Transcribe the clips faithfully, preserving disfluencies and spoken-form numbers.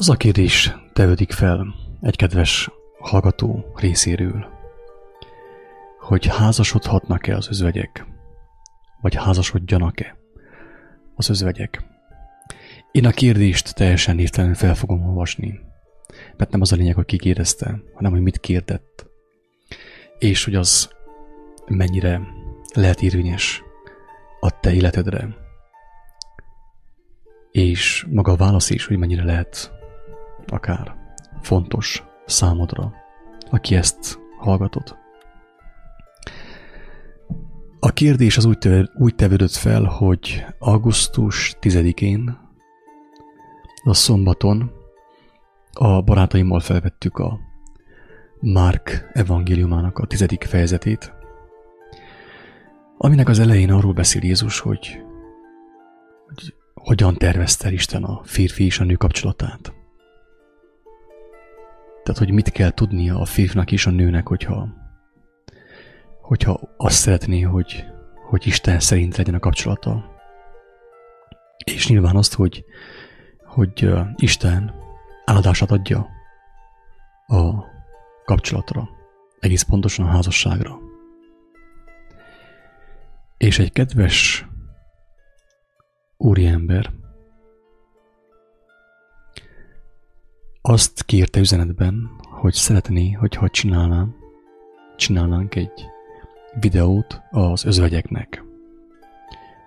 Az a kérdés tevődik fel egy kedves hallgató részéről, hogy házasodhatnak-e az özvegyek, vagy házasodjanak-e az özvegyek. Én a kérdést teljesen névtelenül fel fogom olvasni, mert nem az a lényeg, hogy ki kérdezte, hanem hogy mit kérdett, és hogy az mennyire lehet érvényes a te életedre, és maga a válasz is, hogy mennyire lehet akár fontos számodra, aki ezt hallgatod. A kérdés az úgy, teved, úgy tevődött fel, hogy augusztus tizedikén, a szombaton a barátaimmal felvettük a Márk evangéliumának a tizedik fejezetét, aminek az elején arról beszél Jézus, hogy, hogy hogyan tervezte Isten a férfi és a nő kapcsolatát. Tehát, hogy mit kell tudnia a férfinak és a nőnek, hogyha, hogyha azt szeretné, hogy, hogy Isten szerint legyen a kapcsolata. És nyilván azt, hogy, hogy Isten áldását adja a kapcsolatra, egész pontosan a házasságra. És egy kedves úriember azt kérte üzenetben, hogy szeretné, hogyha csinálnám, csinálnánk egy videót az özvegyeknek,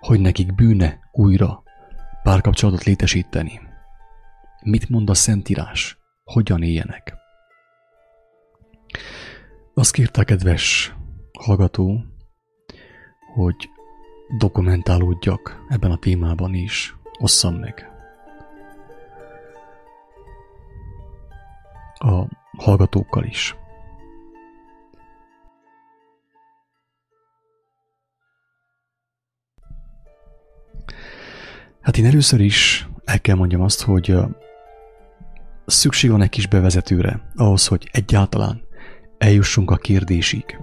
hogy nekik bűne újra párkapcsolatot létesíteni. Mit mond a Szentírás? Hogyan éljenek? Azt kérte a kedves hallgató, hogy dokumentálódjak ebben a témában is, osszam meg. A hallgatókkal is. Hát én először is el kell mondjam azt, hogy szükség van egy kis bevezetőre, ahhoz, hogy egyáltalán eljussunk a kérdésig.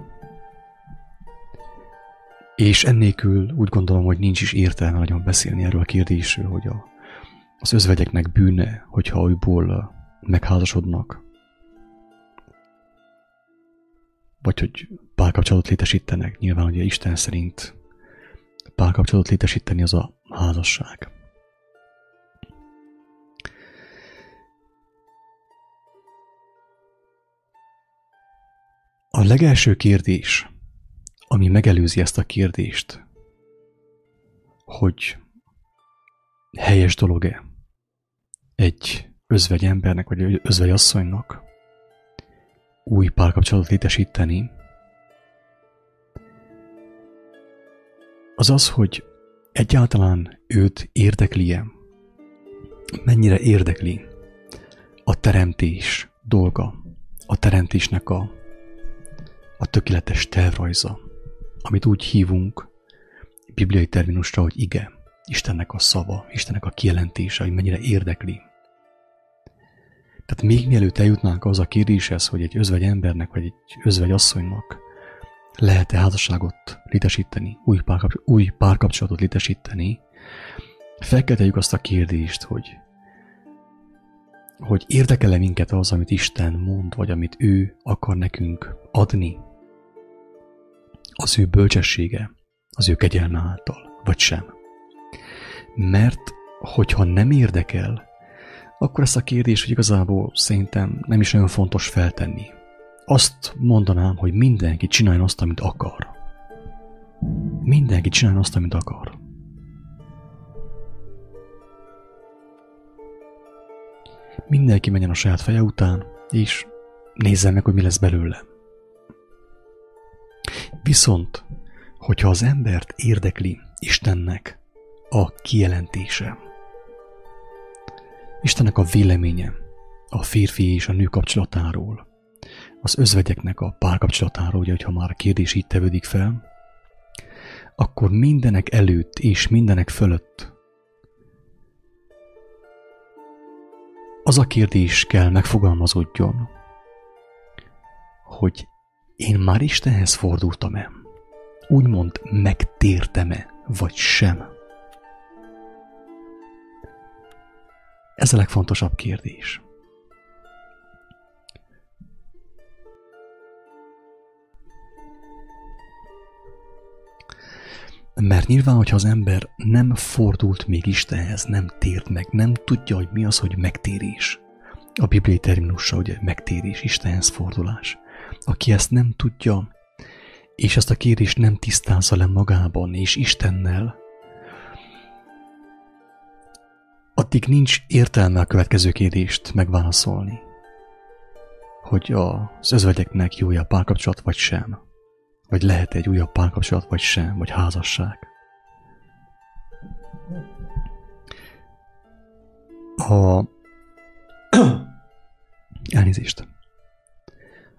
És ennélkül úgy gondolom, hogy nincs is értelme nagyon beszélni erről a kérdésről, hogy a, az özvegyeknek bűne, hogyha újból megházasodnak, vagy hogy párkapcsolatot létesítenek. Nyilván, hogy Isten szerint párkapcsolatot létesíteni az a házasság. A legelső kérdés, ami megelőzi ezt a kérdést, hogy helyes dolog-e egy özvegy embernek, vagy özvegy asszonynak új párkapcsolatot létesíteni, az az, hogy egyáltalán őt érdekli-e, mennyire érdekli a teremtés dolga, a teremtésnek a, a tökéletes tervrajza, amit úgy hívunk bibliai terminusra, hogy ige, Istennek a szava, Istennek a kijelentése, hogy mennyire érdekli. Tehát még mielőtt eljutnánk az a kérdéshez, hogy egy özvegy embernek, vagy egy özvegy asszonynak lehet-e házasságot létesíteni, új, párkapcs- új párkapcsolatot létesíteni, felkelteljük azt a kérdést, hogy, hogy érdekel-e minket az, amit Isten mond, vagy amit ő akar nekünk adni, az ő bölcsessége, az ő kegyelme által, vagy sem. Mert hogyha nem érdekel, akkor ezt a kérdést, hogy igazából szerintem nem is nagyon fontos feltenni. Azt mondanám, hogy mindenki csináljon azt, amit akar. Mindenki csináljon azt, amit akar. Mindenki menjen a saját feje után, és nézzen meg, hogy mi lesz belőle. Viszont, hogyha az embert érdekli Istennek a kijelentése, Istennek a véleménye a férfi és a nő kapcsolatáról, az özvegyeknek a párkapcsolatáról, ugye, hogyha már a kérdés így tevődik fel, akkor mindenek előtt és mindenek fölött az a kérdés kell megfogalmazódjon, hogy én már Istenhez fordultam-e? Úgymond megtértem-e, vagy sem? Ez a legfontosabb kérdés. Mert nyilván, hogyha az ember nem fordult még Istenhez, nem tért meg, nem tudja, hogy mi az, hogy megtérés. A bibliai terminusa, hogy megtérés, Istenhez fordulás. Aki ezt nem tudja, és ezt a kérést nem tisztázza le magában és Istennel, addig nincs értelme a következő kérdést megválaszolni, hogy az özvegyeknek jó a párkapcsolat vagy sem, vagy lehet egy újabb párkapcsolat vagy sem, vagy házasság. A... Elnézést.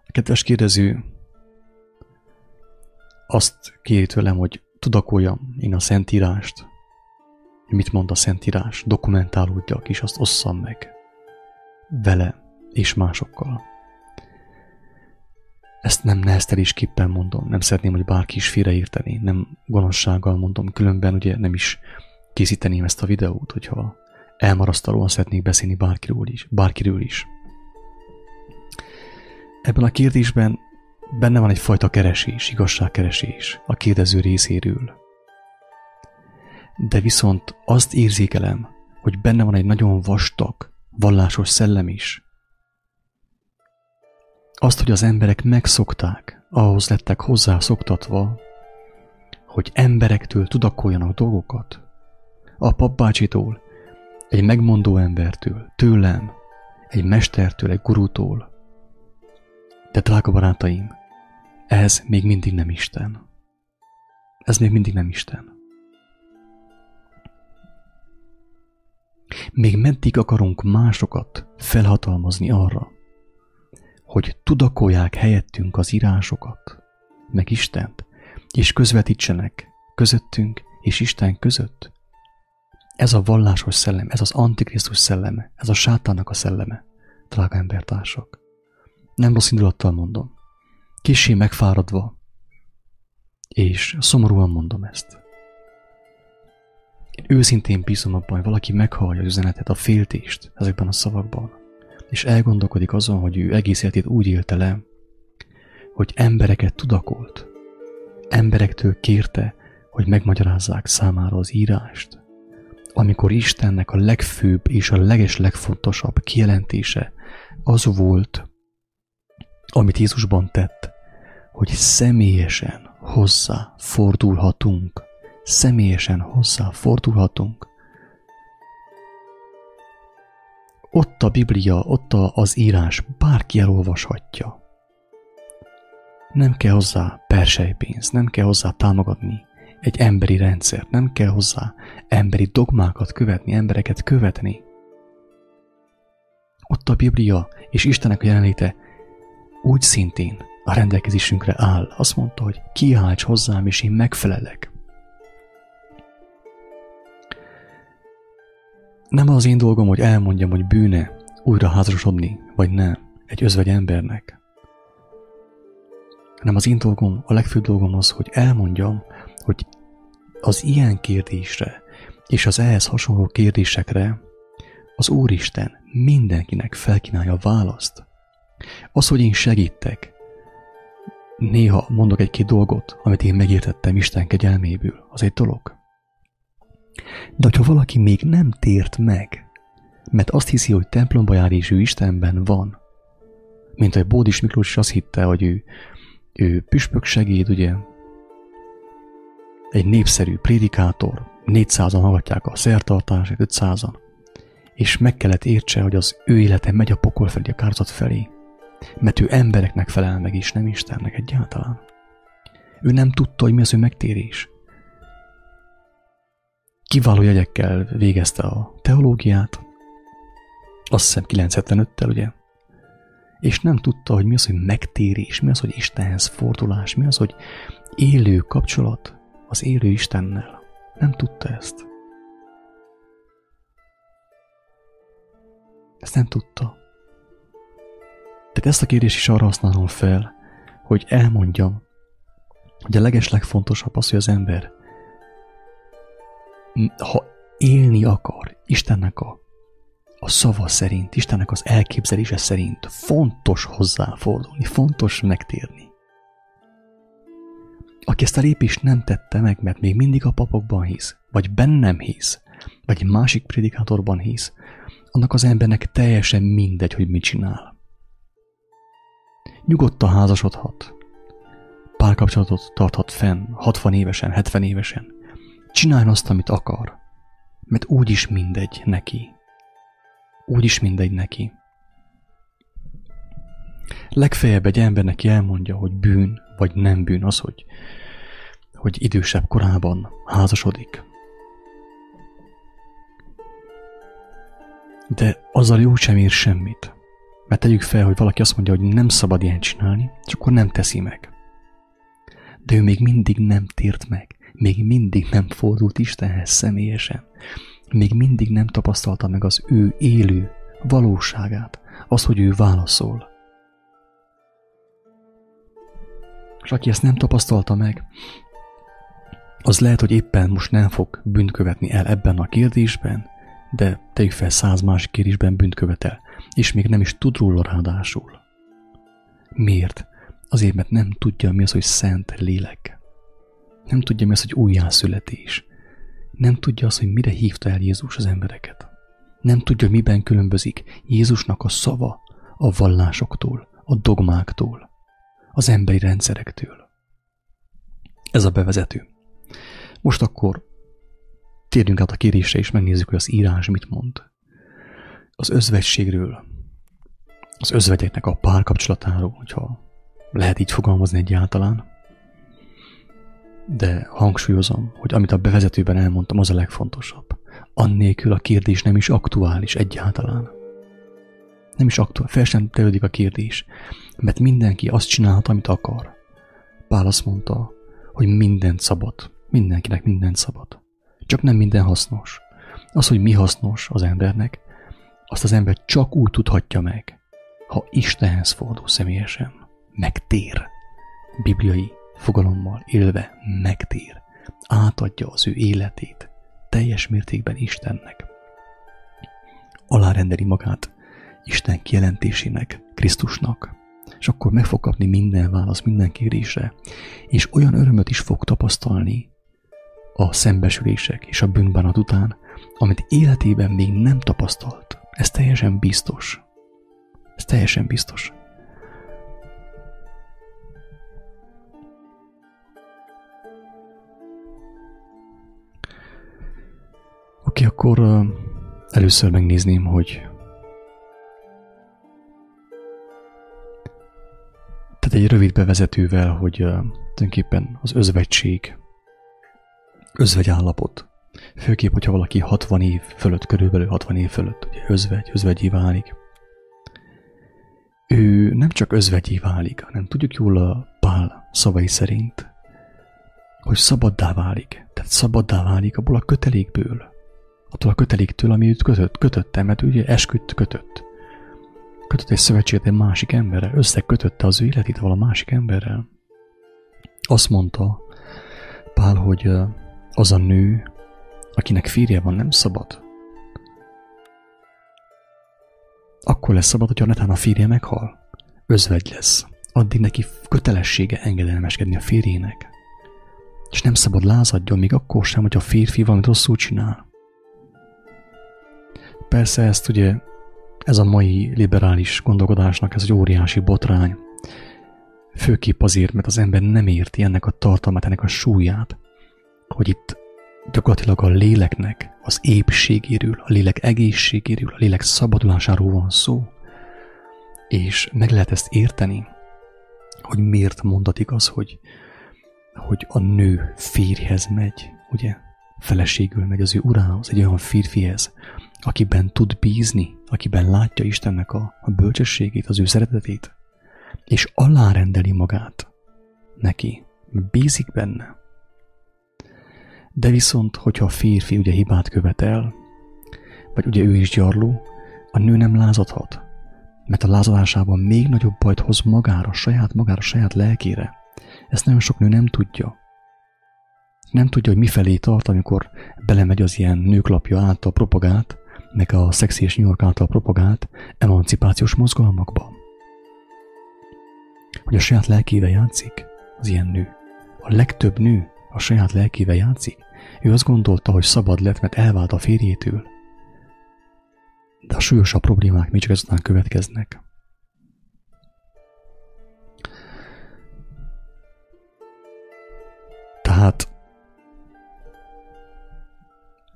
A kedves kérdező azt kéri tőlem, hogy tudakoljam én a Szentírást, mit mond a Szentírás, dokumentálódjak, és azt osszam meg vele és másokkal. Ezt nem neheztelésképpen mondom, nem szeretném, hogy bárki is félreérteni, nem gonoszsággal mondom, különben ugye nem is készíteném ezt a videót, hogyha elmarasztalóan szeretnék beszélni bárkiről is. Bárkiről is. Ebben a kérdésben benne van egyfajta keresés, igazságkeresés a kérdező részéről. De viszont azt érzékelem, hogy benne van egy nagyon vastag, vallásos szellem is. Azt, hogy az emberek megszokták, ahhoz lettek hozzászoktatva, hogy emberektől tudakoljanak dolgokat. A papbácsitól, egy megmondó embertől, tőlem, egy mestertől, egy gurútól. De drága barátaim, ez még mindig nem Isten. Ez még mindig nem Isten. Még meddig akarunk másokat felhatalmazni arra, hogy tudakolják helyettünk az írásokat, meg Istent, és közvetítsenek közöttünk és Isten között? Ez a vallásos szellem, ez az antikrisztus szelleme, ez a sátánnak a szelleme, drága embertársak. Nem rossz indulattal mondom, kissé megfáradva, és szomorúan mondom ezt. Én őszintén bízom abban, hogy valaki meghallja az üzenetet, a féltést ezekben a szavakban, és elgondolkodik azon, hogy ő egész életét úgy élte le, hogy embereket tudakolt, emberektől kérte, hogy megmagyarázzák számára az írást, amikor Istennek a legfőbb és a legeslegfontosabb kijelentése az volt, amit Jézusban tett, hogy személyesen hozzá fordulhatunk. Személyesen hozzá fordulhatunk. Ott a Biblia, ott az írás, bárki elolvashatja. Nem kell hozzá perselypénz, nem kell hozzá támogatni egy emberi rendszert, nem kell hozzá emberi dogmákat követni, embereket követni. Ott a Biblia és Istennek a jelenléte úgy szintén a rendelkezésünkre áll. Azt mondta, hogy kiálts hozzám, és én megfelelek. Nem az én dolgom, hogy elmondjam, hogy bűne újra házasodni, vagy nem, egy özvegy embernek. Nem az én dolgom, a legfőbb dolgom az, hogy elmondjam, hogy az ilyen kérdésre és az ehhez hasonló kérdésekre az Úristen mindenkinek felkínálja a választ. Az, hogy én segítek, néha mondok egy-két dolgot, amit én megértettem Isten kegyelméből, az egy dolog. De ha valaki még nem tért meg, mert azt hiszi, hogy templomba jár és ő Istenben van, mint ahogy Bódis Miklós is azt hitte, hogy ő, ő püspök segéd, ugye, egy népszerű prédikátor, négyszázan hallgatják a szertartását, ötszázan, és meg kellett értse, hogy az ő élete megy a pokol felé, a kározat felé, mert ő embereknek felel meg, és nem Istennek egyáltalán. Ő nem tudta, hogy mi az ő megtérés. Kiváló jegyekkel végezte a teológiát, azt hiszem kilencszázhetvenöttel, ugye? És nem tudta, hogy mi az, hogy megtérés, mi az, hogy Istenhez fordulás, mi az, hogy élő kapcsolat az élő Istennel. Nem tudta ezt. Ezt nem tudta. Tehát ezt a kérdést is arra használom fel, hogy elmondjam, hogy a legeslegfontosabb az, hogy az ember, ha élni akar Istennek a a szava szerint, Istennek az elképzelése szerint fontos hozzáfordulni, fontos megtérni. Aki ezt a lépést nem tette meg, mert még mindig a papokban hisz, vagy bennem hisz, vagy egy másik prédikátorban hisz, annak az embernek teljesen mindegy, hogy mit csinál. Nyugodtan házasodhat, párkapcsolatot tarthat fenn, hatvan évesen, hetven évesen. Csinálj azt, amit akar, mert úgyis mindegy neki. Úgyis mindegy neki. Legfeljebb egy embernek elmondja, hogy bűn vagy nem bűn az, hogy, hogy idősebb korában házasodik. De azzal jó sem ér semmit. Mert tegyük fel, hogy valaki azt mondja, hogy nem szabad ilyen csinálni, és akkor nem teszi meg. De ő még mindig nem tért meg. Még mindig nem fordult Istenhez személyesen. Még mindig nem tapasztalta meg az ő élő valóságát. Az, hogy ő válaszol. És aki ezt nem tapasztalta meg, az lehet, hogy éppen most nem fog bűnt követni el ebben a kérdésben, de tegyük fel száz másik kérdésben bűnt követel, és még nem is tud róla ráadásul. Miért? Azért, mert nem tudja, mi az, hogy szent lélek. Nem tudja, mi az, hogy újjászületés. Nem tudja azt, hogy mire hívta el Jézus az embereket. Nem tudja, miben különbözik Jézusnak a szava a vallásoktól, a dogmáktól, az emberi rendszerektől. Ez a bevezető. Most akkor térjünk át a kérésre, és megnézzük, hogy az írás mit mond. Az özvegységről, az özvegyeknek a párkapcsolatáról, hogyha lehet így fogalmazni egyáltalán, de hangsúlyozom, hogy amit a bevezetőben elmondtam, az a legfontosabb. Annélkül a kérdés nem is aktuális egyáltalán. Nem is aktuális, fel sem tevődik a kérdés, mert mindenki azt csinálhat, amit akar. Pál azt mondta, hogy mindent szabad, mindenkinek mindent szabad. Csak nem minden hasznos. Az, hogy mi hasznos az embernek, azt az ember csak úgy tudhatja meg, ha Istenhez fordul személyesen. Megtér. Bibliai fogalommal élve megtér. Átadja az ő életét teljes mértékben Istennek. Alárendeli magát Isten kijelentésének, Krisztusnak. És akkor meg fog kapni minden választ, minden kérésre, és olyan örömöt is fog tapasztalni a szembesülések és a bűnbánat után, amit életében még nem tapasztalt. Ez teljesen biztos. Ez teljesen biztos. Oké, akkor uh, először megnézném, hogy tehát egy rövid bevezetővel, hogy uh, tulajdonképpen az özvegység, özvegyállapot. Főképp, hogyha valaki hatvan év fölött, körülbelül hatvan év fölött, ugye özvegy, özvegyé válik. Ő nem csak özvegyé válik, hanem tudjuk jól a Pál szavai szerint, hogy szabaddá válik. Tehát szabaddá válik abból a kötelékből, attól a köteléktől, ami őt kötött, kötötte, mert ugye esküdt kötött. Kötött egy szövetséget egy másik emberrel, összekötötte az ő életét vala másik emberrel. Azt mondta Pál, hogy az a nő, akinek férje van, nem szabad. Akkor lesz szabad, hogyha netán a férje meghal. Özvegy lesz. Addig neki kötelessége engedelmeskedni a férjének. És nem szabad lázadjon, még akkor sem, hogyha a férfi valamit rosszul csinál. Persze ezt ugye, ez a mai liberális gondolkodásnak ez egy óriási botrány. Főképp azért, mert az ember nem érti ennek a tartalmát, ennek a súlyát, hogy itt gyakorlatilag a léleknek az épségéről, a lélek egészségéről, a lélek szabadulásáról van szó, és meg lehet ezt érteni, hogy miért mondatik az, hogy, hogy a nő férjhez megy, ugye, feleségül megy az ő urához, egy olyan férfihez, akiben tud bízni, akiben látja Istennek a, a bölcsességét, az ő szeretetét, és alárendeli magát neki, bízik benne. De viszont, hogyha a férfi ugye hibát követel, vagy ugye ő is gyarló, a nő nem lázadhat, mert a lázadásában még nagyobb bajt hoz magára, saját magára, saját lelkére. Ezt nagyon sok nő nem tudja. Nem tudja, hogy mifelé tart, amikor belemegy az ilyen nőklapja által propagált, nek a Szexi és New York által propagált emancipációs mozgalmakban. Hogy a saját lelkével játszik az ilyen nő. A legtöbb nő a saját lelkével játszik. Ő azt gondolta, hogy szabad lett, mert elvált a férjétől. De a súlyosabb problémák még csak ezután következnek. Tehát,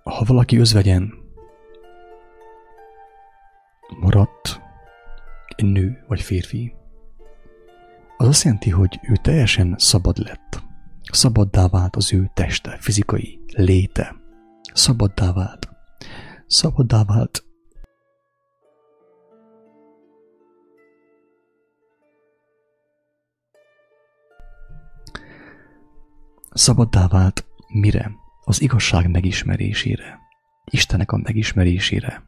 ha valaki özvegyen maradt egy nő vagy férfi, az azt jelenti, hogy ő teljesen szabad lett. Szabaddá vált az ő teste, fizikai léte. Szabaddá vált. Szabaddá vált. Szabaddá vált mire? Az igazság megismerésére. Istennek a megismerésére.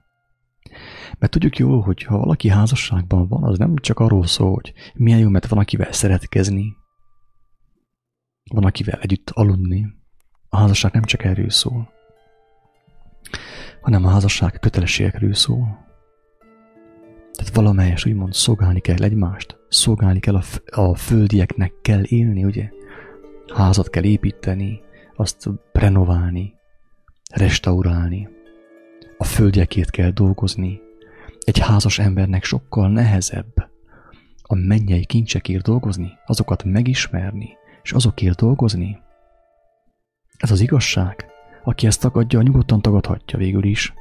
Mert tudjuk jól, hogy ha valaki házasságban van, az nem csak arról szól, hogy milyen jó, mert van akivel szeretkezni, van akivel együtt aludni. A házasság nem csak erről szól, hanem a házasság kötelességekről szól. Tehát valamelyes úgymond szolgálni kell egymást, szolgálni kell a, a földieknek kell élni, ugye? Házat kell építeni, azt renoválni, restaurálni. A földiekért kell dolgozni. Egy házas embernek sokkal nehezebb a mennyei kincsekért dolgozni, azokat megismerni, és azokért dolgozni. Ez az igazság. Aki ezt tagadja, nyugodtan tagadhatja végül is.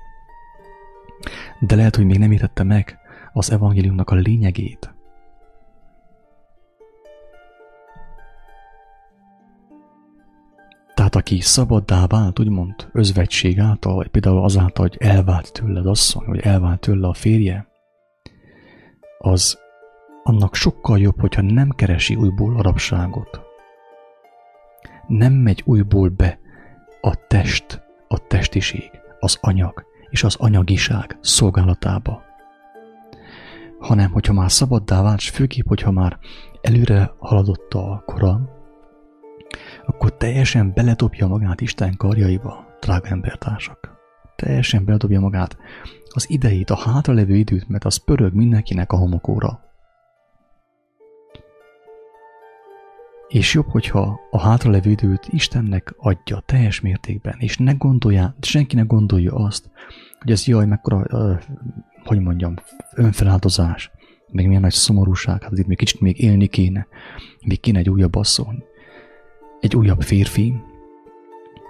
De lehet, hogy még nem értette meg az evangéliumnak a lényegét. Tehát aki szabaddá vált, úgymond özvegység által, vagy például azáltal, hogy elvált tőled asszony, vagy elvált tőle a férje, az annak sokkal jobb, hogyha nem keresi újból a rabságot. Nem megy újból be a test, a testiség, az anyag és az anyagiság szolgálatába. Hanem, hogyha már szabaddá vált, és főképp, hogyha már előre haladott a kora, akkor teljesen beledobja magát Isten karjaiba, drága embertársak. Teljesen beledobja magát az idejét, a hátralevő időt, mert az pörög mindenkinek a homokóra. És jobb, hogyha a hátralevő időt Istennek adja teljes mértékben, és ne gondolja, senki ne gondolja azt, hogy ez jaj, mekkora, uh, hogy mondjam, önfeláldozás, meg milyen nagy szomorúság, hát itt még kicsit még élni kéne, még kéne egy újabb asszony. Egy újabb férfi,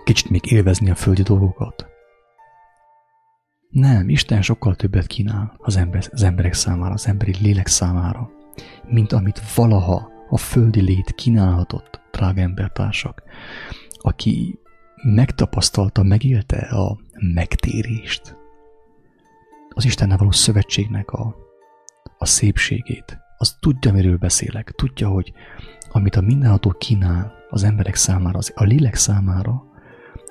kicsit még élvezni a földi dolgokat. Nem, Isten sokkal többet kínál az, ember, az emberek számára, az emberi lélek számára, mint amit valaha a földi lét kínálhatott, drága embertársak. Aki megtapasztalta, megélte a megtérést, az Istennel való szövetségnek a, a szépségét, az tudja, miről beszélek, tudja, hogy amit a mindenható kínál az emberek számára, az, a lélek számára,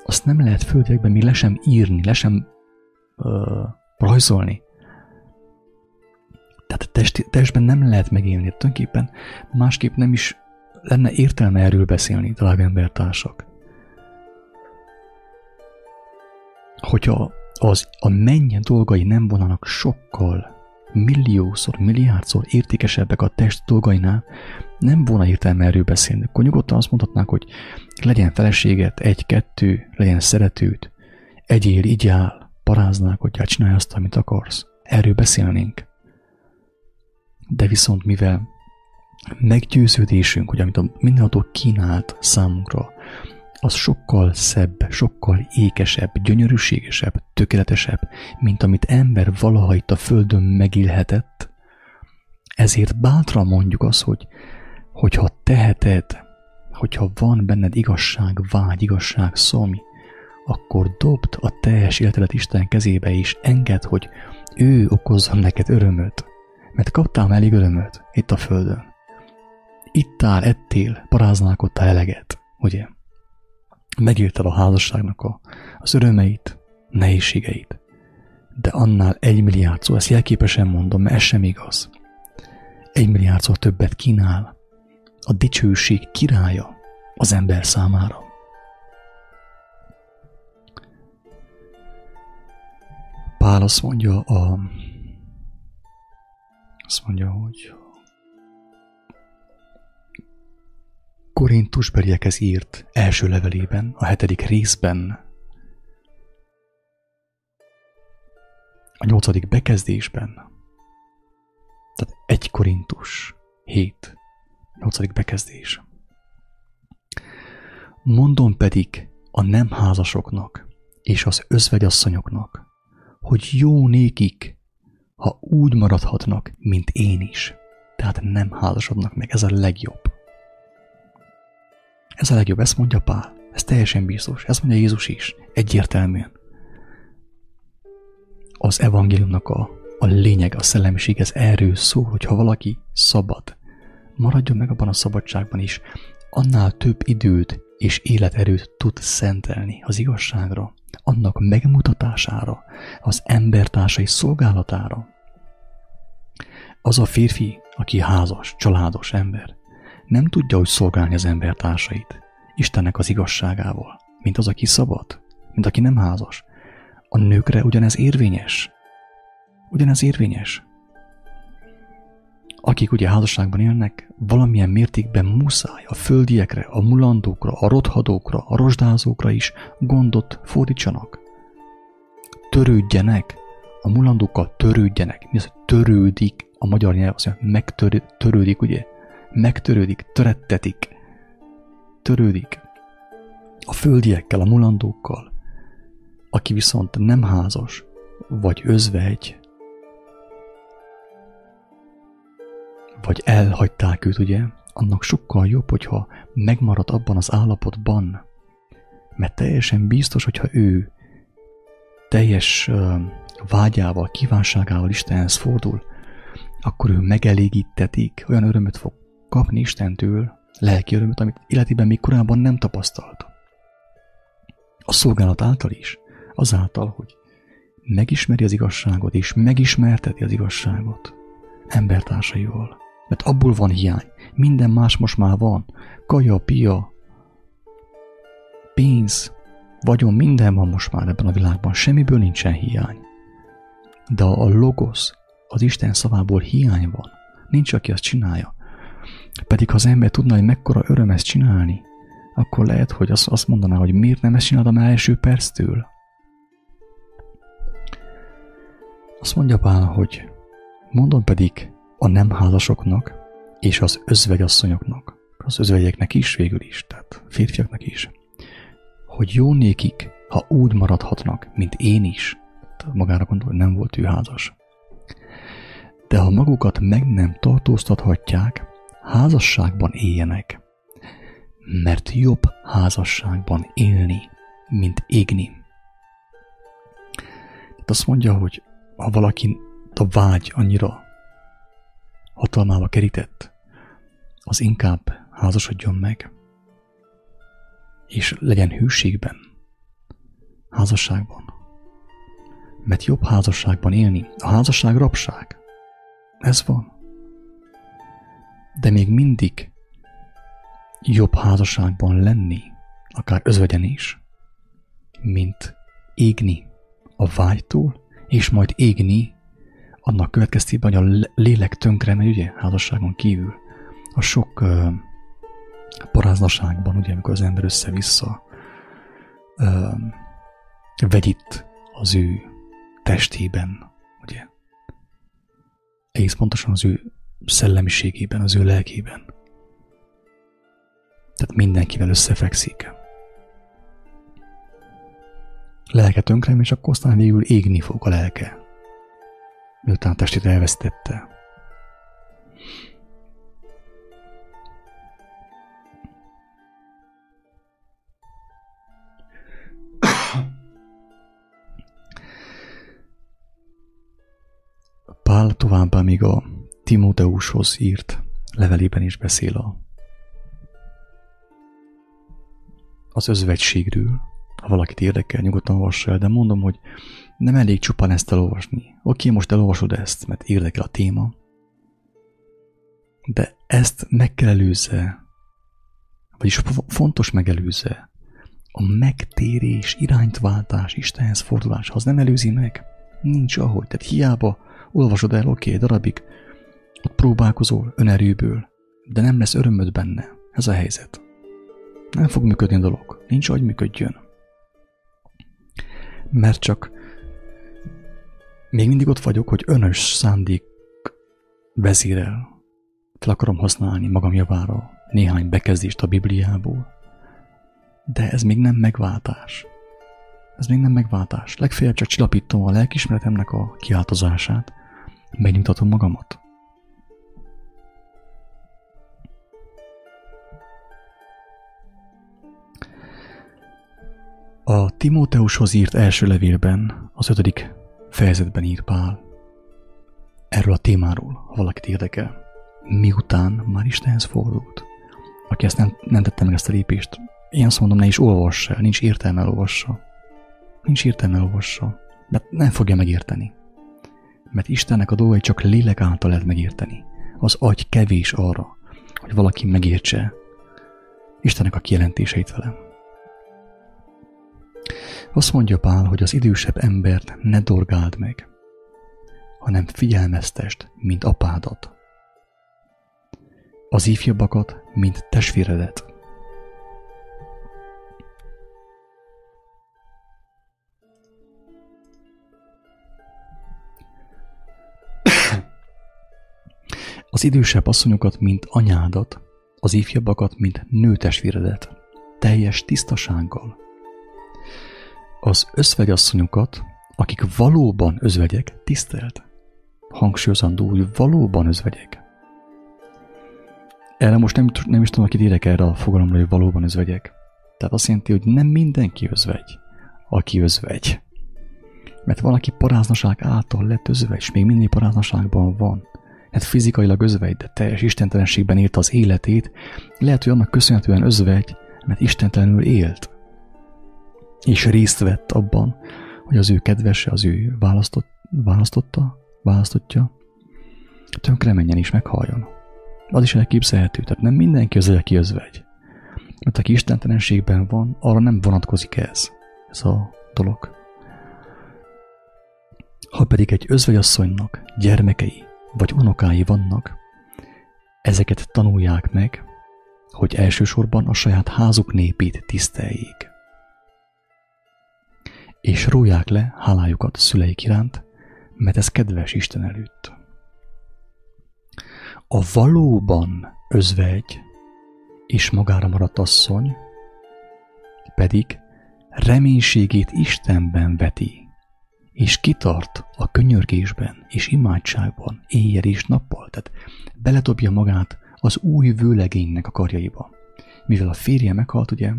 azt nem lehet földiekben még le sem írni, le sem ö, rajzolni. Tehát a test, testben nem lehet megélni, tulajdonképpen másképp nem is lenne értelme erről beszélni, drága embertársak. Hogyha az, a mennye dolgai nem volnának sokkal, milliószor, milliárdszor értékesebbek a test dolgainál, nem volna értelme erről beszélni. Akkor nyugodtan azt mondhatnánk, hogy legyen feleséget, egy-kettő, legyen szeretőt, egyél, igyál, paráználkodjál, csinálj azt, amit akarsz. Erről beszélnénk. De viszont mivel meggyőződésünk, hogy amit a mindenható kínált számunkra, az sokkal szebb, sokkal ékesebb, gyönyörűségesebb, tökéletesebb, mint amit ember valaha itt a földön megélhetett. Ezért bátran mondjuk azt, hogy hogyha teheted, hogyha van benned igazság, vágy, igazság, szomi, akkor dobd a teljes életedet Isten kezébe, és engedd, hogy ő okozzon neked örömöt. Mert kaptál elég örömöt itt a földön. Itt áll, ettél, paráználkodtál eleget, ugye? Megélted a házasságnak a, az örömeit, nehézségeit, de annál egy milliárd szó, ezt jelképesen mondom, mert ez sem igaz. Egy milliárd szó többet kínál a dicsőség királya az ember számára. Pál azt mondja, a, azt mondja, hogy Korintusbeliekhez írt első levelében, a hetedik részben, a nyolcadik bekezdésben, tehát egy Korintus, hét, nyolcadik bekezdés. Mondom pedig a nem házasoknak és az özvegyasszonyoknak, hogy jó nékik, ha úgy maradhatnak, mint én is. Tehát nem házasodnak meg, ez a legjobb. Ez a legjobb, ezt mondja Pál, ez teljesen biztos, ezt mondja Jézus is, egyértelműen. Az evangéliumnak a, a lényeg, a szellemiség, ez erről szól, hogy ha valaki szabad, maradjon meg abban a szabadságban is, annál több időt és életerőt tud szentelni az igazságra, annak megmutatására, az embertársai szolgálatára. Az a férfi, aki házas, családos ember, nem tudja úgy szolgálni az embertársait, Istennek az igazságával, mint az, aki szabad, mint aki nem házas. A nőkre ugyanez érvényes. Ugyanez érvényes. Akik ugye házasságban élnek, valamilyen mértékben muszáj a földiekre, a mulandókra, a rothadókra, a rozsdázókra is gondot fordítsanak. Törődjenek, a mulandókkal törődjenek. Mi az, hogy törődik? A magyar nyelv azt mondja, megtörődik, ugye? Megtörődik, törettetik. Törődik. A földiekkel, a mulandókkal. Aki viszont nem házas, vagy özvegy, vagy elhagyták őt, ugye, annak sokkal jobb, hogyha megmarad abban az állapotban, mert teljesen biztos, hogyha ő teljes vágyával, kívánságával Istenhez fordul, akkor ő megelégítetik, olyan örömöt fog kapni Istentől, lelki örömöt, amit életében még korábban nem tapasztalt. A szolgálat által is, azáltal, hogy megismeri az igazságot, és megismerteti az igazságot embertársaival. Mert abból van hiány. Minden más most már van. Kaja, pia, pénz, vagyon, minden van most már ebben a világban. Semmiből nincsen hiány. De a logosz, az Isten szavából hiány van. Nincs, aki azt csinálja. Pedig ha az ember tudna, hogy mekkora öröm ezt csinálni, akkor lehet, hogy azt mondaná, hogy miért nem ezt csináltam el első perctől. Azt mondja Pál, hogy mondom pedig a nem házasoknak és az özvegyasszonyoknak, az özvegyeknek is végül is, tehát férfiaknak is, hogy jó nékik, ha úgy maradhatnak, mint én is. Tehát magára gondol, nem volt ő házas. De ha magukat meg nem tartóztathatják, házasságban éljenek, mert jobb házasságban élni, mint égni. Tehát azt mondja, hogy ha valaki a vágy annyira hatalmába kerített, az inkább házasodjon meg, és legyen hűségben, házasságban. Mert jobb házasságban élni. A házasság rabság. Ez van. De még mindig jobb házasságban lenni, akár özvegyen is, mint égni a vágytól, és majd égni annak következtében, hogy a lélek tönkre megy, ugye, házasságon kívül. A sok uh, paráznaságban, ugye, amikor az ember össze-vissza uh, vegyít az ő testében, ugye. Egész pontosan az ő szellemiségében, az ő lelkében. Tehát mindenkivel összefekszik. Lelke tönkre megy, és akkor aztán végül égni fog a lelke, miután a testét elvesztette. Pál továbbá még a Timóteushoz írt levelében is beszél a, az özvegységről. Ha valakit érdekel, nyugodtan olvassa el, de mondom, hogy nem elég csupán ezt elolvasni. Oké, most elolvasod ezt, mert érdekel a téma, de ezt meg kell előzze, vagyis fontos megelőzze a megtérés, iránytváltás, Istenhez fordulás. Ha az nem előzi meg, Nincs ahogy. Tehát hiába olvasod el oké okay, darabig, ott próbálkozol önerőből, de nem lesz örömöd benne. Ez a helyzet. Nem fog működni a dolog. Nincs ahogy működjön. Mert csak még mindig ott vagyok, hogy önös szándék vezérel. Fel akarom használni magam javára néhány bekezdést a Bibliából. De ez még nem megváltás. Ez még nem megváltás. Legfeljebb csak csillapítom a lelkiismeretemnek a kiáltozását. Megnyugtatom magamat. A Timóteushoz írt első levélben, az ötödik fejezetben ír Pál erről a témáról, ha valakit érdekel. Miután már Istenhez fordult. Aki ezt nem, nem tette meg ezt a lépést, én azt mondom, ne is olvass el, nincs értelme olvassa. Nincs értelme olvassa, mert nem fogja megérteni. Mert Istennek a dolgai csak lélek által lehet megérteni. Az agy kevés arra, hogy valaki megértse Istennek a kijelentéseit velem. Azt mondja Pál, hogy az idősebb embert ne dorgáld meg, hanem figyelmeztest, mint apádat. Az ifjabbakat, mint testvéredet. Az idősebb asszonyokat, mint anyádat, az ifjabbakat, mint nőtestvéredet, teljes tisztasággal. Az özvegyasszonyokat, akik valóban özvegyek, tisztelt. Hangsúlyozandó, hogy valóban özvegyek. Erre most nem, nem is tudom, akit érek erre a fogalomra, hogy valóban özvegyek. Tehát azt jelenti, hogy nem mindenki özvegy, aki özvegy. Mert van, aki paráznaság által lett özvegy, és még mindig paráznaságban van. Hát fizikailag özvegy, de teljes istentelenségben élt az életét. Lehet, hogy annak köszönhetően özvegy, mert istentelenül élt. És részt vett abban, hogy az ő kedvese, az ő választott, választotta, választotja, tönkre menjen és meghaljon. Az is elképzelhető, tehát nem mindenki az, aki özvegy. Mert aki istentelenségben van, arra nem vonatkozik ez, ez a dolog. Ha pedig egy özvegyasszonynak gyermekei vagy unokái vannak, ezeket tanulják meg, hogy elsősorban a saját házuk népét tiszteljék. És róják le hálájukat szüleik iránt, mert ez kedves Isten előtt. A valóban özvegy és magára maradt asszony pedig reménységét Istenben veti, és kitart a könyörgésben és imádságban éjjel és nappal, tehát beledobja magát az új vőlegénynek a karjaiba. Mivel a férje meghalt, ugye,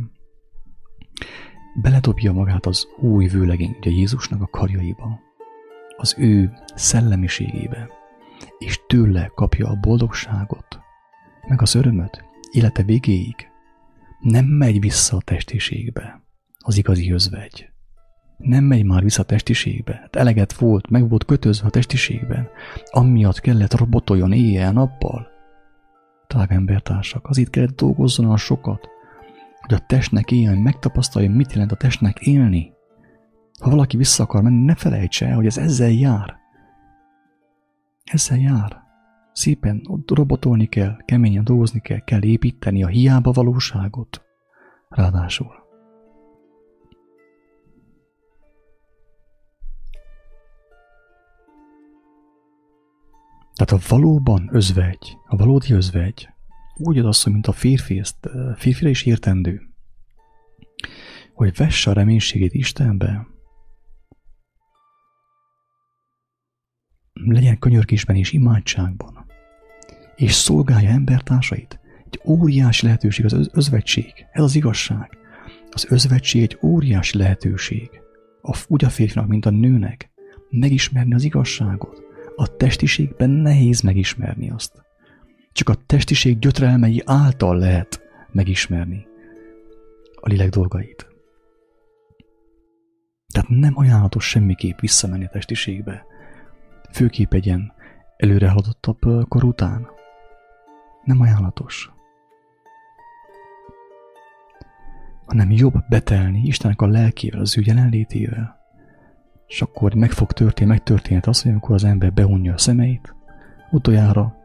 beledobja magát az új vőlegény, ugye Jézusnak a karjaiba, az ő szellemiségébe, és tőle kapja a boldogságot, meg az örömöt, élete végéig. Nem megy vissza a testiségbe az igazi özvegy. Nem megy már vissza a testiségbe. Hát eleget volt, meg volt kötözve a testiségben, amiatt kellett robotoljon éjjel-nappal. Drága embertársak, azért kellett dolgozzon a sokat, hogy a testnek élni, megtapasztalja, mit jelent a testnek élni. Ha valaki vissza akar menni, ne felejtse el, hogy ez ezzel jár. Ezzel jár. Szépen ott robotolni kell, keményen dolgozni kell, kell építeni a hiába valóságot. Ráadásul. Tehát a valóban özvegy, a valódi özvegy, úgy az asszony, mint a férfi, ezt férfire is értendő, hogy vesse a reménységét Istenbe, legyen könyörgésben és imádságban, és szolgálja embertársait. Egy óriási lehetőség az özvegység, ez az igazság. Az özvegység egy óriási lehetőség, a, úgy a férfinak, mint a nőnek, megismerni az igazságot. A testiségben nehéz megismerni azt. Csak a testiség gyötrelmei által lehet megismerni a lélek dolgait. Tehát nem ajánlatos semmiképp visszamenni a testiségbe, főképp egy ilyen előre haladottabb kor után. Nem ajánlatos. Hanem jobb betelni Istennek a lelkével, az ő jelenlétével, És akkor meg fog történni, megtörténhet az, hogy amikor az ember behunja a szemeit utoljára,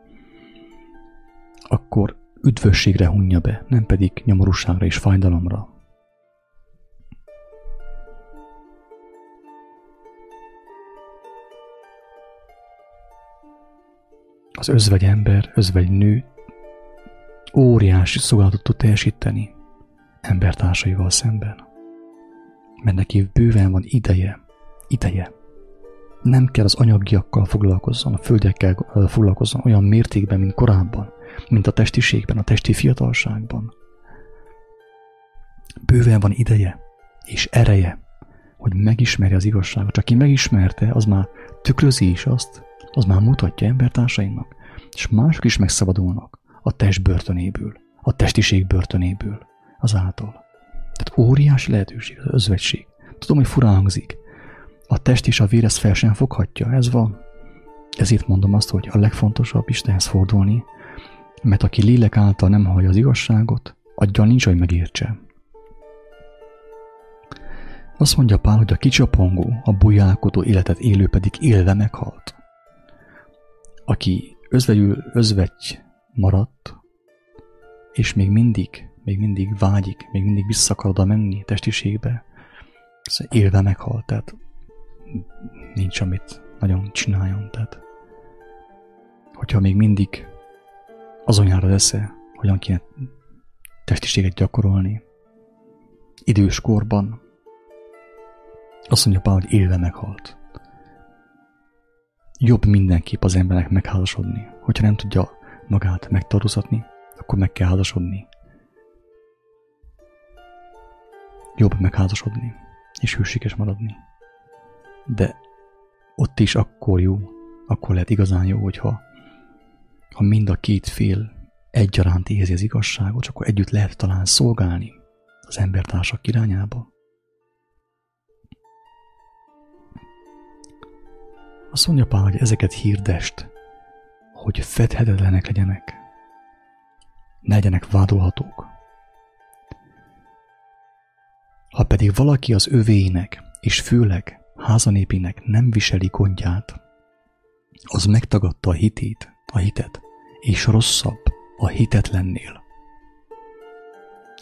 akkor üdvösségre hunja be, nem pedig nyomorúságra és fájdalomra. Az özvegy ember, özvegy nő óriási szolgálatot tud teljesíteni embertársaival szemben. Mert neki bőven van ideje, ideje. Nem kell az anyagiakkal foglalkozzon, a földekkel foglalkozzon olyan mértékben, mint korábban, mint a testiségben, a testi fiatalságban. Bőven van ideje és ereje, hogy megismerje az igazságot. Csak aki megismerte, az már tükrözi is azt, az már mutatja embertársainak, és mások is megszabadulnak a test börtönéből, a testiség börtönéből azáltal. Tehát óriási lehetőség, az özvegység. Tudom, hogy furán hangzik. A test és a vér ezt fel sem foghatja, ez van. Ezért mondom azt, hogy a legfontosabb Istenhez fordulni, mert aki lélek által nem hallja az igazságot, aggyal nincs, hogy megértse. Azt mondja Pál, hogy a kicsapongó, a bujálkodó életet élő pedig élve meghalt. Aki özvegyül özvegy maradt, és még mindig, még mindig vágyik, még mindig vissza akar oda menni testiségbe, szóval élve meghalt, tehát nincs amit nagyon csináljon, tehát hogyha még mindig azon jár az esze, hogyan kéne testiséget gyakorolni, időskorban, azt mondja Pál, hogy élve meghalt. Jobb mindenképp az embernek megházasodni. Hogyha nem tudja magát megtartóztatni, akkor meg kell házasodni. Jobb megházasodni, és hűséges maradni. De ott is akkor jó, akkor lehet igazán jó, hogyha ha mind a két fél egyaránt érzi az igazságot, akkor együtt lehet talán szolgálni az embertársak irányába. Azt mondja Pál, hogy ezeket hirdest, hogy fedhetetlenek legyenek, ne legyenek vádolhatók. Ha pedig valaki az övéinek, és főleg házanépének nem viseli gondját, az megtagadta a hitét, a hitet, és rosszabb a hitetlennél.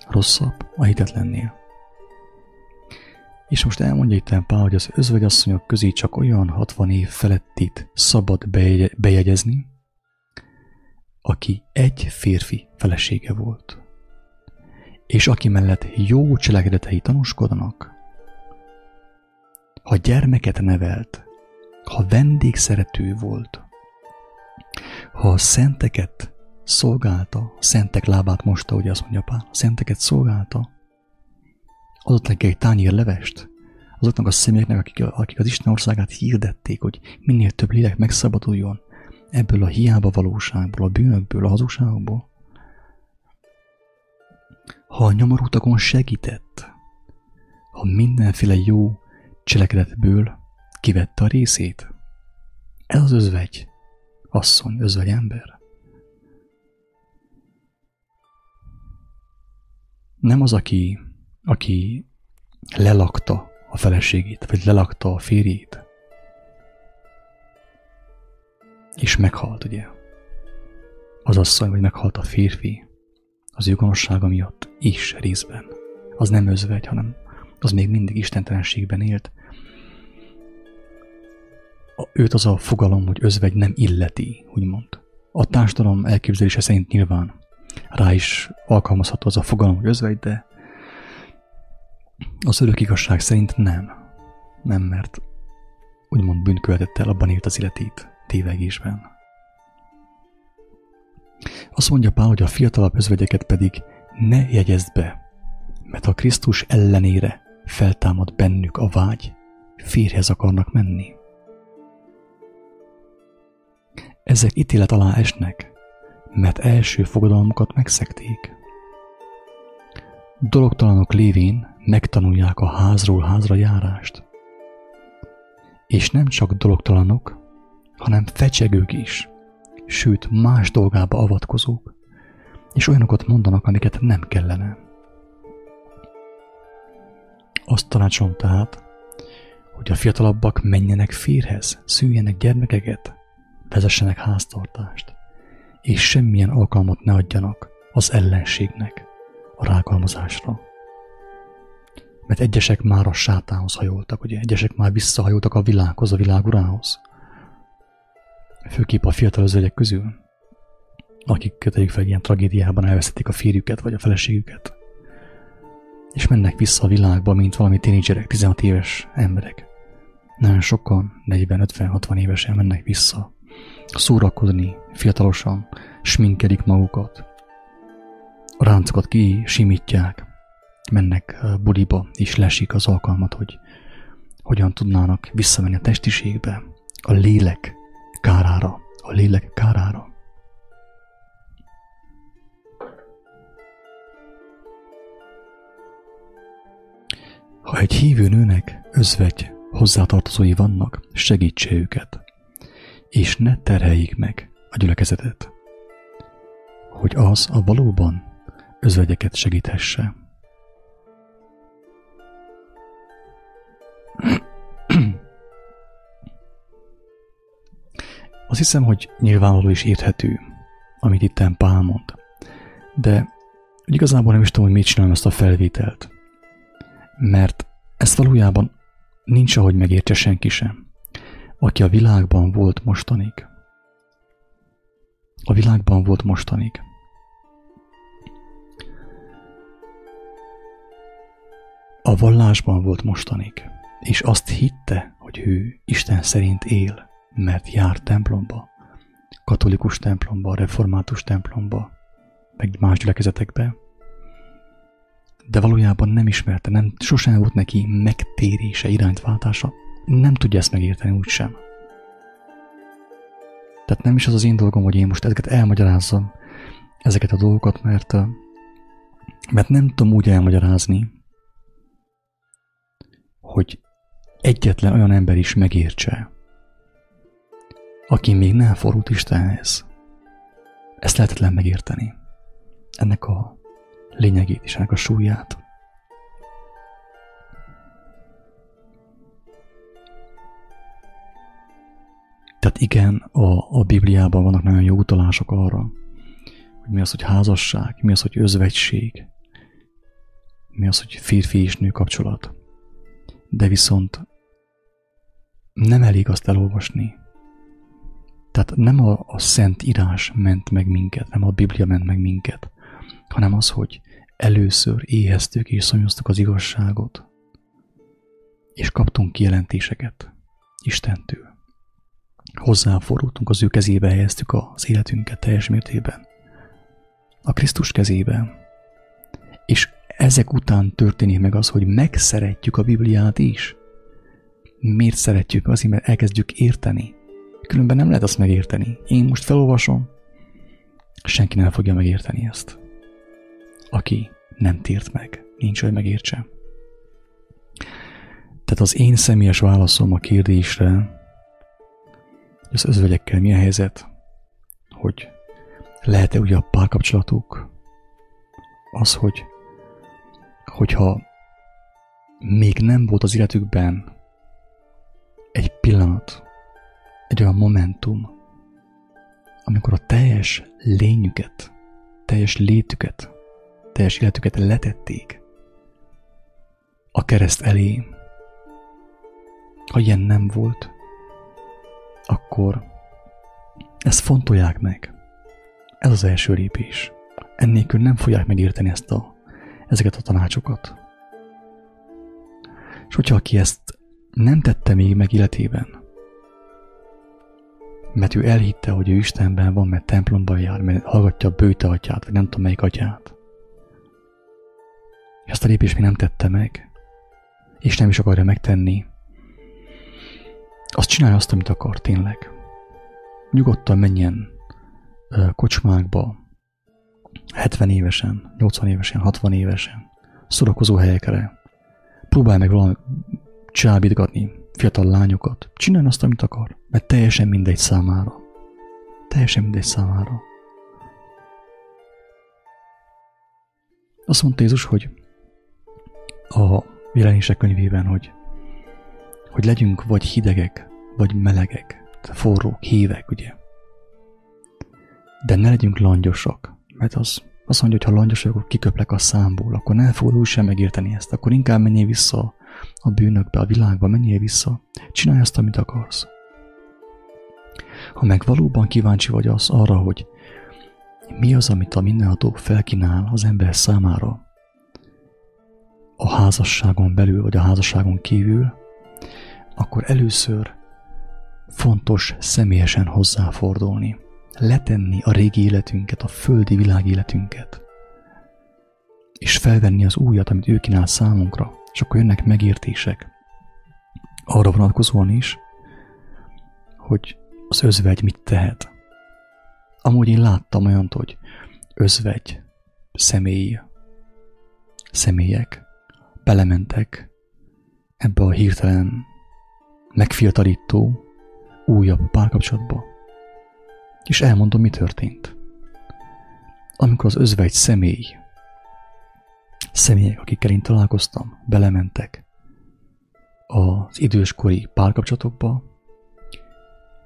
Rosszabb a hitetlennél. És most elmondja itt Pál, hogy az özvegyasszonyok közé csak olyan hatvan év felettit szabad bejegy- bejegyezni, aki egy férfi felesége volt, és aki mellett jó cselekedetei tanúskodnak, ha gyermeket nevelt, ha vendégszerető volt, ha a szenteket szolgálta, szentek lábát mosta, ugye azt mondja Pál, a szenteket szolgálta, adott neki egy tányér levest, azoknak a személyeknek, akik, akik az Isten országát hirdették, hogy minél több lélek megszabaduljon ebből a hiába valóságból, a bűnökből, a hazugságokból. Ha a nyomorultakon segített, ha mindenféle jó cselekedetből kivette a részét, ez az özvegy asszony, özvegy ember. Nem az, aki aki lelakta a feleségét, vagy lelakta a férjét, és meghalt, ugye? Az asszony, vagy meghalt a férfi, az ő gonossága miatt is részben. Az nem özvegy, hanem az még mindig istentelenségben élt. Őt az a fogalom, hogy özvegy nem illeti, úgymond. A társadalom elképzelése szerint nyilván rá is alkalmazható az a fogalom, hogy özvegy, de az örök igazság szerint nem. Nem, mert úgymond bűnt követett el, abban élt az életét tévegésben. Azt mondja Pál, hogy a fiatalabb özvegyeket pedig ne jegyezd be, mert a Krisztus ellenére feltámad bennük a vágy, férjhez akarnak menni. Ezek ítélet alá esnek, mert első fogadalmukat megszegték. Dologtalanok lévén megtanulják a házról házra járást. És nem csak dologtalanok, hanem fecsegők is, sőt más dolgába avatkozók, és olyanokat mondanak, amiket nem kellene. Azt tanácsolom tehát, hogy a fiatalabbak menjenek férhez, szüljenek gyermekeket, vezessenek háztartást, és semmilyen alkalmat ne adjanak az ellenségnek a rágalmazásra. Mert egyesek már a sátánhoz hajoltak, ugye? Egyesek már visszahajoltak a világhoz, a világ urához. Főképp a fiatal özvegyek közül, akik tegyük fel ilyen tragédiában elvesztették a férjüket vagy a feleségüket, és mennek vissza a világba, mint valami tínédzserek, tizenhat éves emberek. Nagyon sokan, negyven, ötven, hatvan évesen mennek vissza szórakozni fiatalosan, sminkelik magukat, a ráncokat kisimítják, mennek buliba, és lesik az alkalmat, hogy hogyan tudnának visszamenni a testiségbe, a lélek kárára, a lélek kárára. Ha egy hívő nőnek özvegy hozzátartozói vannak, segítse őket, és ne terheljék meg a gyülekezetet, hogy az a valóban özvegyeket segíthesse. Azt hiszem, hogy nyilvánvaló és érthető, amit itten Pál mond, de igazából nem is tudom, hogy mit csinálom ezt a felvételt, mert ezt valójában nincs, ahogy megértse senki sem, aki a világban volt mostanig. A világban volt mostanig. A vallásban volt mostanig, és azt hitte, hogy ő Isten szerint él, mert jár templomba, katolikus templomba, református templomba, meg más gyülekezetekbe, de valójában nem ismerte, nem, sosem volt neki megtérése, irányváltása, nem tudja ezt megérteni úgysem. Tehát nem is az az én dolgom, hogy én most ezeket elmagyarázzam, ezeket a dolgokat, mert, mert nem tudom úgy elmagyarázni, hogy egyetlen olyan ember is megértse, aki még nem fordult Istenhez. Ezt lehetetlen megérteni. Ennek a lényegét és ennek a súlyát. Tehát igen, a, a Bibliában vannak nagyon jó utalások arra, hogy mi az, hogy házasság, mi az, hogy özvegység, mi az, hogy férfi és nő kapcsolat. De viszont nem elég azt elolvasni. Tehát nem a, a Szent Írás ment meg minket, nem a Biblia ment meg minket, hanem az, hogy először éheztük és szomjaztuk az igazságot, és kaptunk kijelentéseket Istentől. Hozzáfordultunk, az ő kezébe helyeztük az életünket teljes mértékben, a Krisztus kezében. És ezek után történik meg az, hogy megszeretjük a Bibliát is. Miért szeretjük? Azért, mert elkezdjük érteni. Különben nem lehet azt megérteni. Én most felolvasom, senki nem fogja megérteni ezt. Aki nem tért meg, nincs, hogy megértse. Tehát az én személyes válaszom a kérdésre, hogy az özvegyekkel mi a helyzet, hogy lehet-e ugye a párkapcsolatuk, az, hogy hogyha még nem volt az életükben egy pillanat, egy olyan momentum, amikor a teljes lényüket, teljes létüket, teljes életüket letették a kereszt elé. Ha ilyen nem volt, akkor ezt fontolják meg. Ez az első lépés. Ennélkül nem fogják megérteni ezt a, ezeket a tanácsokat. És hogyha aki ezt nem tette még meg életében, mert ő elhitte, hogy ő Istenben van, mert templomban jár, mert hallgatja a bőte atyát, vagy nem tudom melyik atyát, ezt a lépést még nem tette meg, és nem is akarja megtenni, azt csinálja azt, amit akar tényleg. Nyugodtan menjen ö, kocsmákba, hetven évesen, nyolcvan évesen, hatvan évesen, szórakozó helyekre. Próbálj meg valami csábítgatni fiatal lányokat. Csinálj azt, amit akar, mert teljesen mindegy számára. Teljesen mindegy számára. Azt mondta Jézus, hogy a Jelenések könyvében, hogy hogy legyünk vagy hidegek, vagy melegek, forrók, hívek, ugye. De ne legyünk langyosak, mert az azt mondja, hogy ha langyosak, akkor kiköplek a számból, akkor ne fogod úgy sem megérteni ezt, akkor inkább menjél vissza a bűnökbe, a világba, menjél vissza, csinálj azt, amit akarsz. Ha meg valóban kíváncsi vagy az arra, hogy mi az, amit a mindenható felkínál az ember számára a házasságon belül, vagy a házasságon kívül, akkor először fontos személyesen hozzáfordulni, letenni a régi életünket, a földi világ életünket, és felvenni az újat, amit ő kínál számunkra, és akkor jönnek megértések. Arra vonatkozóan is, hogy az özvegy mit tehet. Amúgy én láttam olyant, hogy özvegy, személy, személyek belementek ebbe a hirtelen megfiatalító újabb párkapcsolatba. És elmondom, mi történt. Amikor az özvegy személy, személyek, akikkel én találkoztam, belementek az időskori párkapcsolatokba,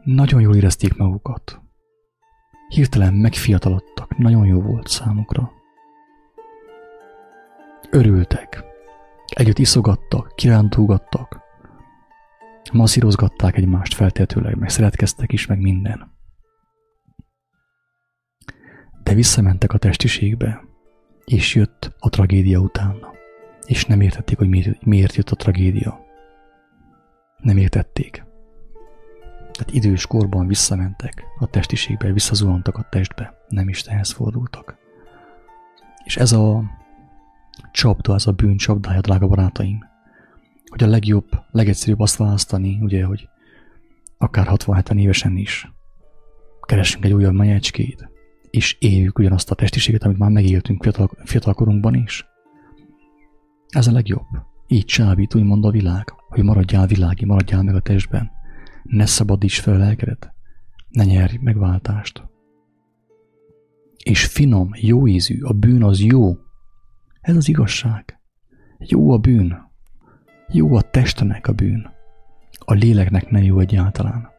nagyon jól érezték magukat. Hirtelen megfiatalodtak, nagyon jó volt számukra. Örültek, együtt iszogattak, kirándulgattak, masszírozgatták egymást feltétlenül, meg szeretkeztek is, meg minden. De visszamentek a testiségbe, és jött a tragédia utána. És nem értették, hogy miért jött a tragédia. Nem értették. Tehát idős korban visszamentek a testiségbe, visszazuhantak a testbe, nem Istenhez fordultak. És ez a csapda, ez a bűn csapdája, drága barátaim, hogy a legjobb, legegyszerűbb azt választani, ugye, hogy akár hatvan-hetven évesen is keresünk egy újabb menyecskét, és éljük ugyanazt a testiséget, amit már megéltünk fiatal, fiatalkorunkban is. Ez a legjobb. Így csábít úgymond a világ, hogy maradjál világi, maradjál meg a testben. Ne szabadíts fel a lelkedet, ne nyerj megváltást. És finom, jó ízű, a bűn az jó. Ez az igazság. Jó a bűn. Jó a testnek a bűn. A léleknek nem jó egyáltalán.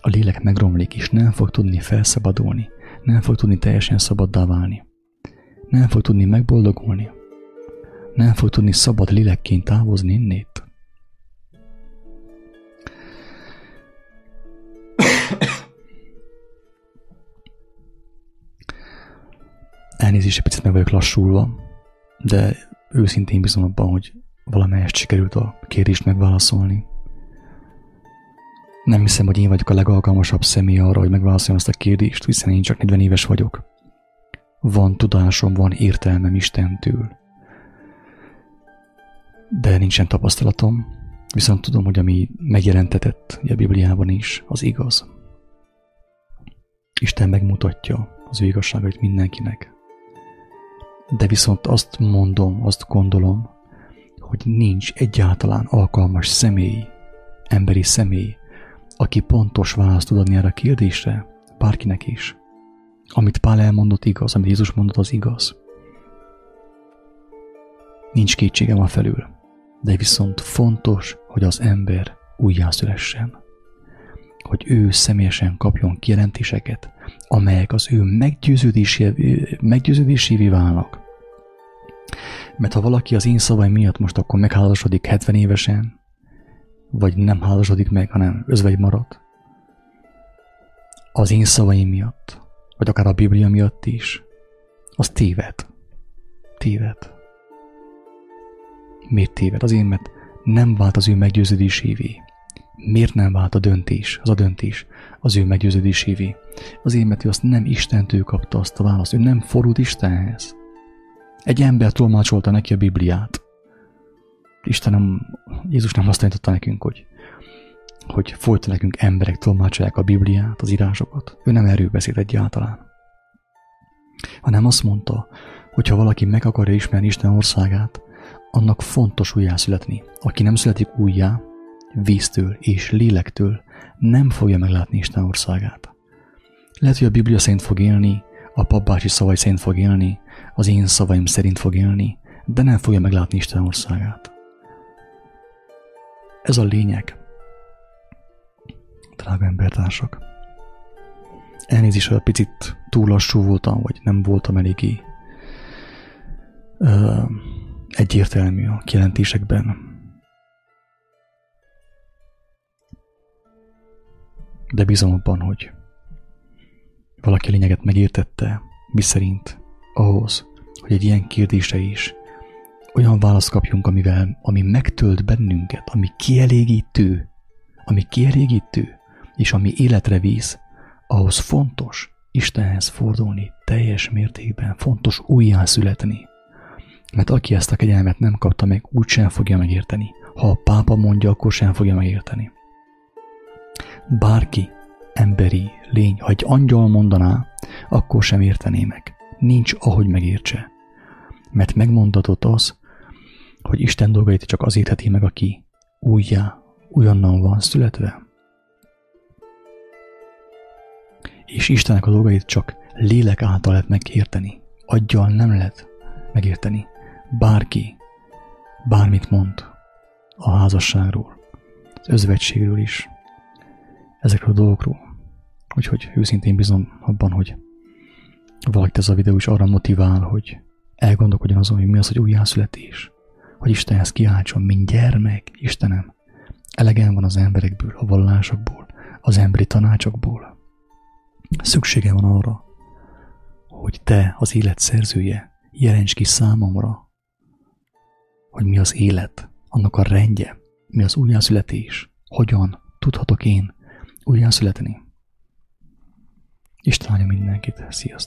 A lélek megromlik, és nem fog tudni felszabadulni. Nem fog tudni teljesen szabaddá válni. Nem fog tudni megboldogulni. Nem fog tudni szabad lélekként távozni innét. Elnézést, picit meg vagyok lassulva, de őszintén bízom abban, hogy valamelyest sikerült a kérést megválaszolni. Nem hiszem, hogy én vagyok a legalkalmasabb személy arra, hogy megválaszoljam ezt a kérdést, hiszen én csak negyven éves vagyok. Van tudásom, van értelmem Istentől. De nincsen tapasztalatom, viszont tudom, hogy ami megjelentetett a Bibliában is, az igaz. Isten megmutatja az ő igazságait mindenkinek. De viszont azt mondom, azt gondolom, hogy nincs egyáltalán alkalmas személy, emberi személy, aki pontos választ tud adni erre a kérdésre, bárkinek is. Amit Pál elmondott igaz, amit Jézus mondott, az igaz. Nincs kétségem a felül, de viszont fontos, hogy az ember újjászülessen. Hogy ő személyesen kapjon kijelentéseket, amelyek az ő meggyőződésévé válnak. Mert ha valaki az én szavaim miatt most akkor megházasodik hetven évesen, vagy nem házasodik meg, hanem özvegy marad, az én szavaim miatt, vagy akár a Biblia miatt is, az téved. Téved. Miért téved? Azért, mert nem vált az ő meggyőződésévé. Miért nem vált a döntés, az a döntés az ő meggyőződésévé? Azért, mert ő azt nem Istentől kapta azt a választ, ő nem fordult Istenhez. Egy ember tolmácsolta neki a Bibliát. Isten nem, Jézus nem azt tanította nekünk, hogy, hogy folyton nekünk emberek tolmácsolják a Bibliát, az írásokat. Ő nem erről beszélt egyáltalán. Hanem azt mondta, hogy ha valaki meg akarja ismerni Isten országát, annak fontos újjászületni. Aki nem születik újjá, víztől és lélektől nem fogja meglátni Isten országát. Lehet, hogy a Biblia szerint fog élni, a papbácsi szavai szerint fog élni, az én szavaim szerint fog élni, de nem fogja meglátni Isten országát. Ez a lényeg. Drága embertársak, elnézést, hogy picit túl lassú voltam, vagy nem voltam eléggé ö, egyértelmű a kijelentésekben. De bízom abban, hogy valaki a lényeget megértette, miszerint ahhoz, hogy egy ilyen kérdése is olyan választ kapjunk, amivel, ami megtölt bennünket, ami kielégítő, ami kielégítő, és ami életre visz, ahhoz fontos Istenhez fordulni teljes mértékben, fontos újjászületni. Mert aki ezt a kegyelmet nem kapta meg, úgy sem fogja megérteni. Ha a pápa mondja, akkor sem fogja megérteni. Bárki emberi lény, ha egy angyal mondaná, akkor sem értené meg. Nincs, ahogy megértse. Mert megmondatott az, hogy Isten dolgait csak az értheti meg, aki újjá, újonnan van születve. És Istennek a dolgait csak lélek által lehet megérteni. Aggyal nem lehet megérteni. Bárki bármit mond a házasságról, az özvegységről is, ezekről a dolgokról. Úgyhogy őszintén bízom abban, hogy valakit ez a videó is arra motivál, hogy elgondolkodjon azon, hogy mi az, hogy újjászületés. Hogy Istenhez kiáltson, mint gyermek, Istenem, elegem van az emberekből, a vallásokból, az emberi tanácsokból. Szüksége van arra, hogy te, az élet szerzője, jelentsd ki számomra, hogy mi az élet, annak a rendje, mi az újjászületés, hogyan tudhatok én újjászületni. Isten áldja mindenkit, sziasztok!